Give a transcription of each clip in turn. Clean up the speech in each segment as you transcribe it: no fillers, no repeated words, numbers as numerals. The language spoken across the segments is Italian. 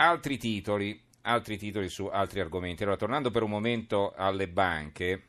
Altri titoli su altri argomenti. Allora, tornando per un momento alle banche,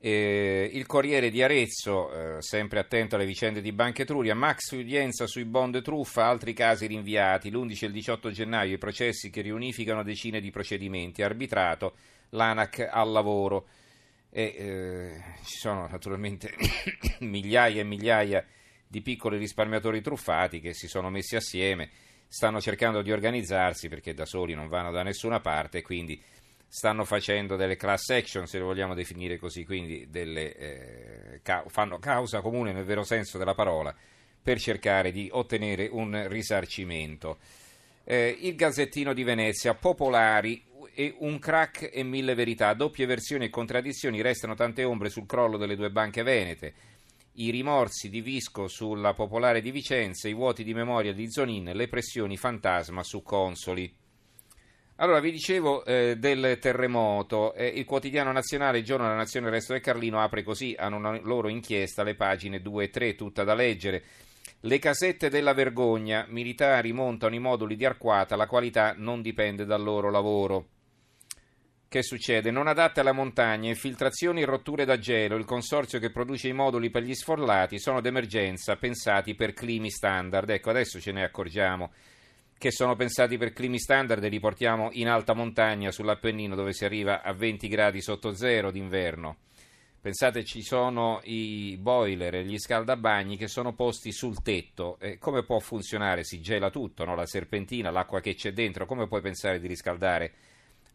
il Corriere di Arezzo, sempre attento alle vicende di Banca Etruria, Max udienza sui bond truffa, altri casi rinviati, l'11 e il 18 gennaio i processi che riunificano decine di procedimenti, arbitrato, l'ANAC al lavoro. Ci sono naturalmente migliaia e migliaia di piccoli risparmiatori truffati che si sono messi assieme, stanno cercando di organizzarsi perché da soli non vanno da nessuna parte, quindi stanno facendo delle class action, se lo vogliamo definire così, quindi fanno causa comune nel vero senso della parola per cercare di ottenere un risarcimento. Il Gazzettino di Venezia, popolari e un crack e mille verità, doppie versioni e contraddizioni, restano tante ombre sul crollo delle due banche venete, i rimorsi di Visco sulla Popolare di Vicenza, i vuoti di memoria di Zonin, le pressioni fantasma su Consoli. Allora, vi dicevo del terremoto, il quotidiano nazionale, il giorno della nazione, il resto del Carlino apre così, hanno una loro inchiesta, le pagine 2 e 3, tutta da leggere. Le casette della vergogna, militari montano i moduli di Arquata, la qualità non dipende dal loro lavoro. Che succede? Non adatte alla montagna, infiltrazioni e rotture da gelo, il consorzio che produce i moduli per gli sfollati sono d'emergenza, pensati per climi standard. Ecco, adesso ce ne accorgiamo che sono pensati per climi standard e li portiamo in alta montagna sull'Appennino dove si arriva a 20 gradi sotto zero d'inverno. Pensate, ci sono i boiler e gli scaldabagni che sono posti sul tetto. Come può funzionare? Si gela tutto, no? La serpentina, l'acqua che c'è dentro, come puoi pensare di riscaldare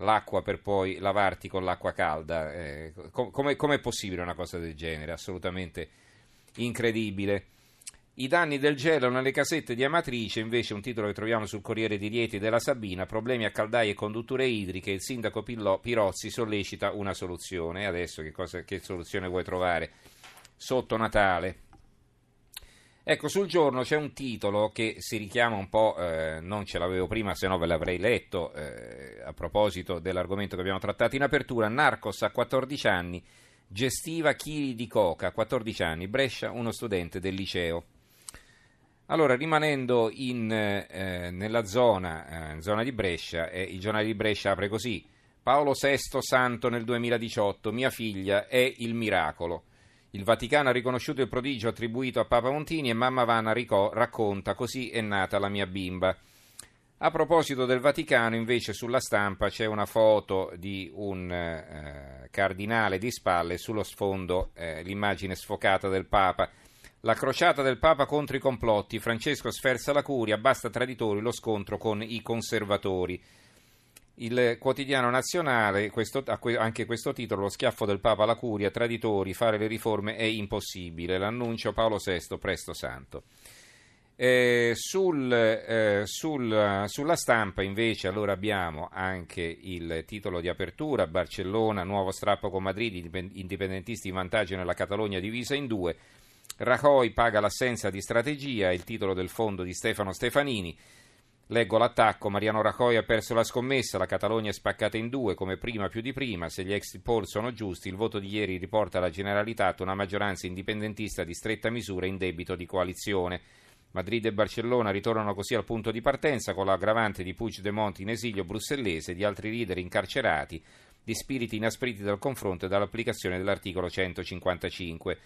l'acqua per poi lavarti con l'acqua calda? Come è possibile una cosa del genere? Assolutamente incredibile. I danni del gelo nelle casette di Amatrice, invece un titolo che troviamo sul Corriere di Rieti della Sabina, problemi a caldaie e condutture idriche, il sindaco Pirozzi sollecita una soluzione. Adesso che soluzione vuoi trovare sotto Natale? Ecco, sul giorno c'è un titolo che si richiama un po', non ce l'avevo prima, se no ve l'avrei letto, a proposito dell'argomento che abbiamo trattato in apertura, Narcos a 14 anni, gestiva chili di coca, 14 anni, Brescia, uno studente del liceo. Allora, rimanendo nella zona, zona di Brescia, il Giornale di Brescia apre così, Paolo VI santo nel 2018, mia figlia è il miracolo. Il Vaticano ha riconosciuto il prodigio attribuito a Papa Montini e mamma Vanna Ricò racconta, così è nata la mia bimba. A proposito del Vaticano, invece, sulla Stampa c'è una foto di un cardinale di spalle, sullo sfondo l'immagine sfocata del Papa. La crociata del Papa contro i complotti, Francesco sferza la curia, basta traditori, lo scontro con i conservatori. Il quotidiano nazionale, anche questo titolo, lo schiaffo del Papa alla curia, traditori, fare le riforme è impossibile, l'annuncio Paolo VI, presto santo. Sulla Stampa invece allora abbiamo anche il titolo di apertura, Barcellona, nuovo strappo con Madrid, indipendentisti in vantaggio nella Catalogna divisa in due, Rajoy paga l'assenza di strategia, il titolo del fondo di Stefano Stefanini. Leggo l'attacco, Mariano Rajoy ha perso la scommessa, la Catalogna è spaccata in due, come prima più di prima, se gli exit poll sono giusti, il voto di ieri riporta alla Generalitat una maggioranza indipendentista di stretta misura in debito di coalizione. Madrid e Barcellona ritornano così al punto di partenza con l'aggravante di Puigdemont in esilio brussellese, di altri leader incarcerati, di spiriti inaspriti dal confronto e dall'applicazione dell'articolo 155.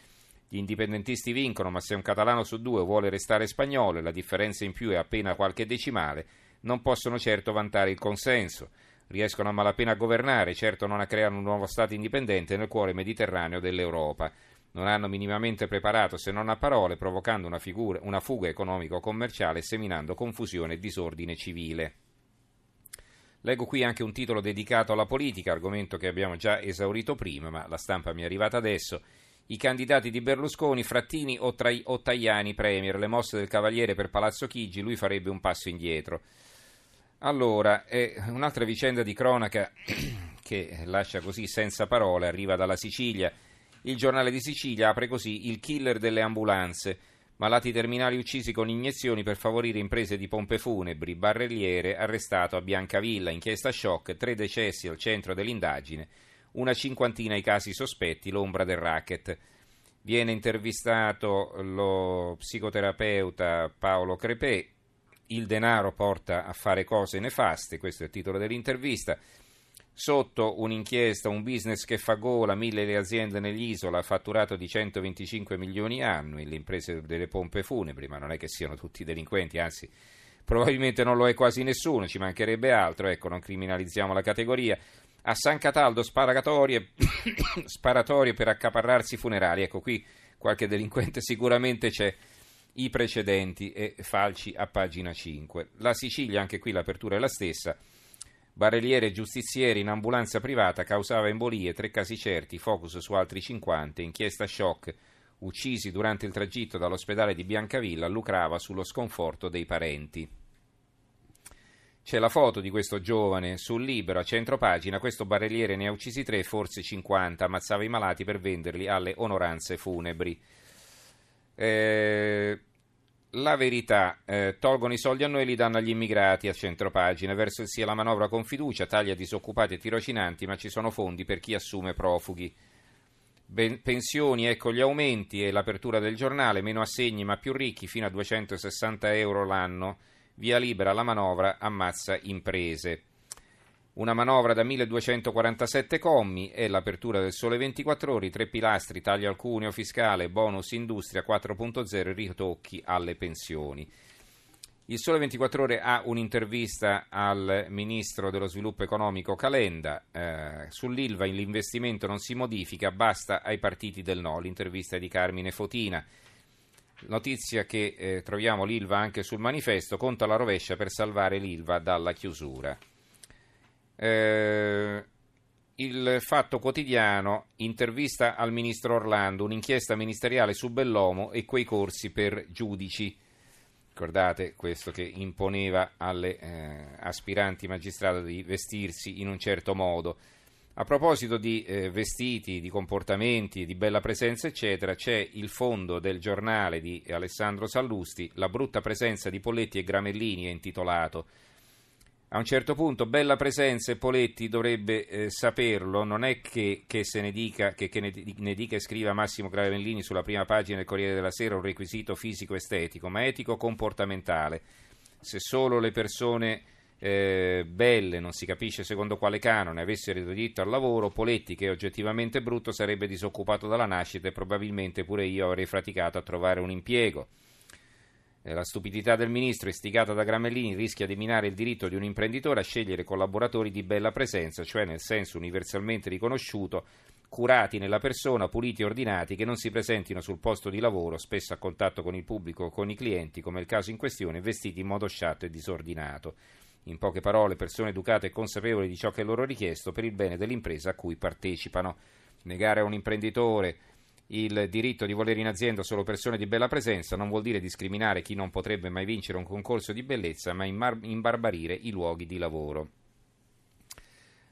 Gli indipendentisti vincono, ma se un catalano su due vuole restare spagnolo e la differenza in più è appena qualche decimale, non possono certo vantare il consenso. Riescono a malapena a governare, certo non a creare un nuovo Stato indipendente nel cuore mediterraneo dell'Europa. Non hanno minimamente preparato, se non a parole, provocando una fuga economico-commerciale, seminando confusione e disordine civile. Leggo qui anche un titolo dedicato alla politica, argomento che abbiamo già esaurito prima, ma la Stampa mi è arrivata adesso. I candidati di Berlusconi, Frattini o Tajani premier, le mosse del Cavaliere per Palazzo Chigi, lui farebbe un passo indietro. Allora, un'altra vicenda di cronaca che lascia così senza parole, arriva dalla Sicilia. Il Giornale di Sicilia apre così, il killer delle ambulanze, malati terminali uccisi con iniezioni per favorire imprese di pompe funebri, barrelliere arrestato a Biancavilla, inchiesta shock, 3 decessi al centro dell'indagine. Una cinquantina i casi sospetti, l'ombra del racket. Viene intervistato lo psicoterapeuta Paolo Crepé, Il denaro porta a fare cose nefaste, questo è il titolo dell'intervista. Sotto un'inchiesta, un business che fa gola, 1000 le aziende nell'isola, ha fatturato di 125 milioni annui, le imprese delle pompe funebri, ma non è che siano tutti delinquenti, anzi probabilmente non lo è quasi nessuno, ci mancherebbe altro, ecco, non criminalizziamo la categoria. A San Cataldo sparatorie per accaparrarsi funerali, ecco qui qualche delinquente sicuramente c'è. I precedenti e falci a pagina 5. La Sicilia, anche qui l'apertura è la stessa. Barelliere e giustizieri in ambulanza privata, causava embolie, 3 casi certi, focus su altri 50, inchiesta shock, uccisi durante il tragitto dall'ospedale di Biancavilla, lucrava sullo sconforto dei parenti. C'è la foto di questo giovane sul Libero, a centro pagina, questo barelliere ne ha uccisi 3, forse 50, ammazzava i malati per venderli alle onoranze funebri. La verità, tolgono i soldi a noi e li danno agli immigrati, a centropagina, verso il sì alla manovra con fiducia, taglia disoccupati e tirocinanti, ma ci sono fondi per chi assume profughi. Pensioni, ecco gli aumenti e l'apertura del giornale, meno assegni ma più ricchi fino a 260 euro l'anno, via libera la manovra ammazza imprese. Una manovra da 1247 commi è l'apertura del Sole 24 Ore, 3 pilastri, taglio al cuneo fiscale, bonus industria 4.0, ritocchi alle pensioni. Il Sole 24 Ore ha un'intervista al Ministro dello Sviluppo Economico Calenda, sull'ILVA l'investimento non si modifica, basta ai partiti del no, l'intervista di Carmine Fotina. Notizia che troviamo l'ILVA anche sul Manifesto, conto alla rovescia per salvare l'ILVA dalla chiusura. Il Fatto Quotidiano, intervista al ministro Orlando, un'inchiesta ministeriale su Bellomo e quei corsi per giudici. Ricordate questo che imponeva alle aspiranti magistrate di vestirsi in un certo modo. A proposito di vestiti, di comportamenti, di bella presenza eccetera, c'è il fondo del giornale di Alessandro Sallusti, la brutta presenza di Poletti e Gramellini è intitolato. A un certo punto, bella presenza e Poletti dovrebbe saperlo, non è che se ne dica, che ne dica e scriva Massimo Gramellini sulla prima pagina del Corriere della Sera un requisito fisico-estetico, ma etico-comportamentale. Se solo le persone belle, non si capisce secondo quale canone, avessero diritto al lavoro, Poletti, che è oggettivamente brutto, sarebbe disoccupato dalla nascita e probabilmente pure io avrei faticato a trovare un impiego. La stupidità del ministro, istigata da Gramellini, rischia di minare il diritto di un imprenditore a scegliere collaboratori di bella presenza, cioè nel senso universalmente riconosciuto, curati nella persona, puliti e ordinati, che non si presentino sul posto di lavoro, spesso a contatto con il pubblico o con i clienti, come il caso in questione, vestiti in modo sciatto e disordinato. In poche parole, persone educate e consapevoli di ciò che è loro richiesto per il bene dell'impresa a cui partecipano. Negare a un imprenditore il diritto di volere in azienda solo persone di bella presenza non vuol dire discriminare chi non potrebbe mai vincere un concorso di bellezza, ma imbarbarire i luoghi di lavoro.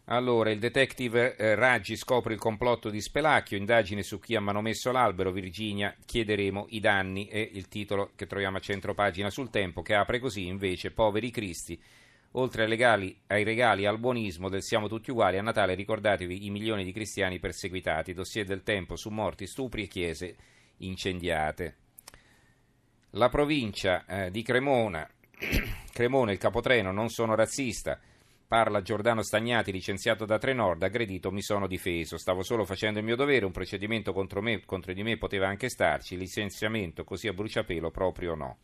Allora, il detective Raggi scopre il complotto di Spelacchio, indagine su chi ha manomesso l'albero, Virginia, chiederemo i danni, è il titolo che troviamo a centro pagina sul Tempo, che apre così invece, poveri cristi, oltre ai regali al buonismo del siamo tutti uguali, a Natale ricordatevi i milioni di cristiani perseguitati, dossier del Tempo su morti, stupri e chiese incendiate. La provincia di Cremona, Cremona il capotreno, non sono razzista, parla Giordano Stagnati, licenziato da Trenord, aggredito, mi sono difeso, stavo solo facendo il mio dovere, un procedimento contro di me poteva anche starci, licenziamento così a bruciapelo proprio no.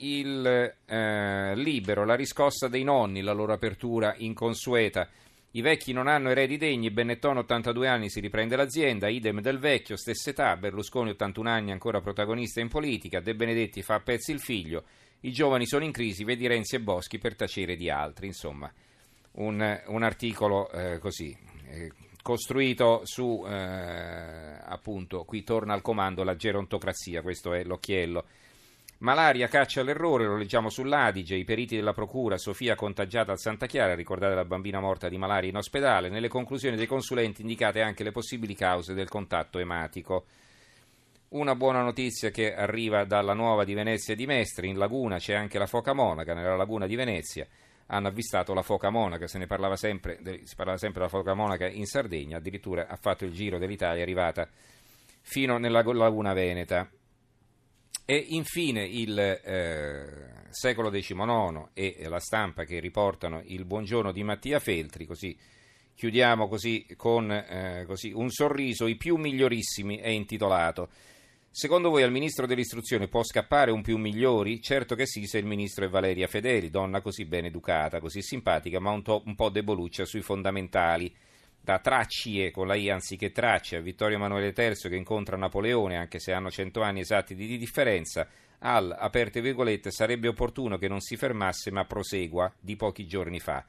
Il Libero, la riscossa dei nonni, la loro apertura inconsueta, i vecchi non hanno eredi degni, Benetton 82 anni si riprende l'azienda, idem del vecchio, stessa età, Berlusconi 81 anni ancora protagonista in politica, De Benedetti fa a pezzi il figlio, i giovani sono in crisi, vedi Renzi e Boschi per tacere di altri, insomma un articolo così costruito su appunto qui torna al comando la gerontocrazia, questo è l'occhiello. Malaria caccia l'errore, lo leggiamo sull'Adige, i periti della procura, Sofia contagiata al Santa Chiara, ricordate la bambina morta di malaria in ospedale, nelle conclusioni dei consulenti indicate anche le possibili cause del contatto ematico. Una buona notizia che arriva dalla Nuova di Venezia di Mestre, in laguna c'è anche la Foca Monaca, nella laguna di Venezia hanno avvistato la Foca Monaca, si parlava sempre della Foca Monaca in Sardegna, addirittura ha fatto il giro dell'Italia, è arrivata fino nella laguna veneta. E infine il secolo XIX e la stampa che riportano il buongiorno di Mattia Feltri, così chiudiamo così con così, un sorriso, i più migliorissimi è intitolato. Secondo voi al ministro dell'istruzione può scappare un più migliori? Certo che sì, se il ministro è Valeria Fedeli, donna così ben educata, così simpatica, ma un po' deboluccia sui fondamentali. Da Traccie con la I anziché Tracce a Vittorio Emanuele III che incontra Napoleone, anche se hanno 100 anni esatti di differenza, al, aperte virgolette, sarebbe opportuno che non si fermasse ma prosegua, di pochi giorni fa.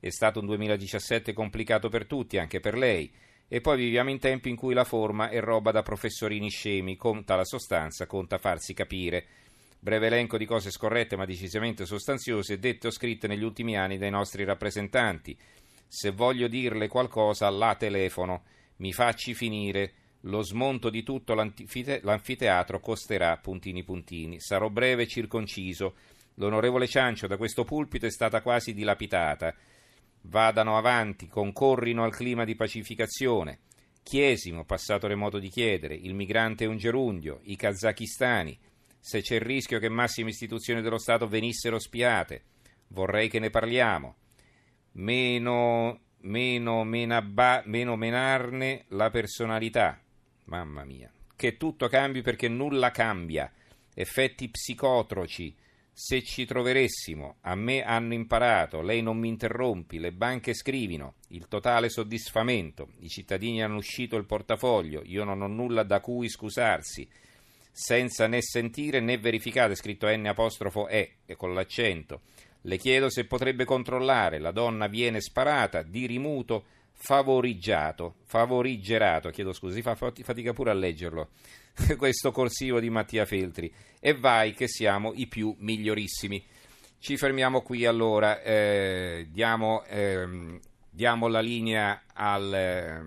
È stato un 2017 complicato per tutti, anche per lei, e poi viviamo in tempi in cui la forma è roba da professorini scemi, conta la sostanza, conta farsi capire. Breve elenco di cose scorrette ma decisamente sostanziose, dette o scritte negli ultimi anni dai nostri rappresentanti. Se voglio dirle qualcosa, la telefono, mi facci finire, lo smonto di tutto l'anfiteatro costerà, puntini puntini, sarò breve e circonciso, l'onorevole Ciancio da questo pulpito è stata quasi dilapidata, vadano avanti, concorrino al clima di pacificazione, Chiesimo, passato remoto di chiedere, il migrante è un gerundio, i kazakistani, se c'è il rischio che massime istituzioni dello Stato venissero spiate, vorrei che ne parliamo. Meno menarne la personalità, mamma mia, che tutto cambi perché nulla cambia, effetti psicotroci, se ci troveressimo, a me hanno imparato, lei non mi interrompi, le banche scrivino, il totale soddisfamento, i cittadini hanno uscito il portafoglio, io non ho nulla da cui scusarsi, senza né sentire né verificare, scritto N' e con l'accento. Le chiedo se potrebbe controllare, la donna viene sparata, di rimuto, favorigerato, chiedo scusa, si fa fatica pure a leggerlo, questo corsivo di Mattia Feltri, e vai che siamo i più migliorissimi. Ci fermiamo qui allora, diamo la linea a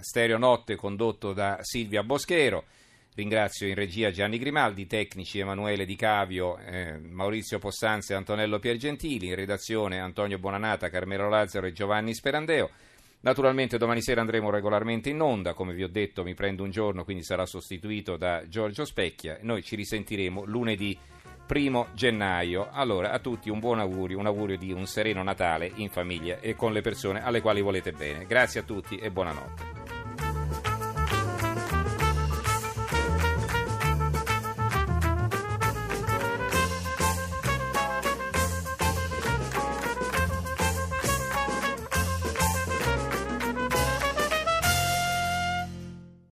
Stereo Notte condotto da Silvia Boschero. Ringrazio in regia Gianni Grimaldi, tecnici Emanuele Di Cavio, Maurizio Possanza e Antonello Piergentili, in redazione Antonio Bonanata, Carmelo Lazzaro e Giovanni Sperandeo. Naturalmente domani sera andremo regolarmente in onda, come vi ho detto mi prendo un giorno, quindi sarà sostituito da Giorgio Specchia. Noi ci risentiremo lunedì 1 gennaio. Allora a tutti un buon augurio, un augurio di un sereno Natale in famiglia e con le persone alle quali volete bene. Grazie a tutti e buonanotte.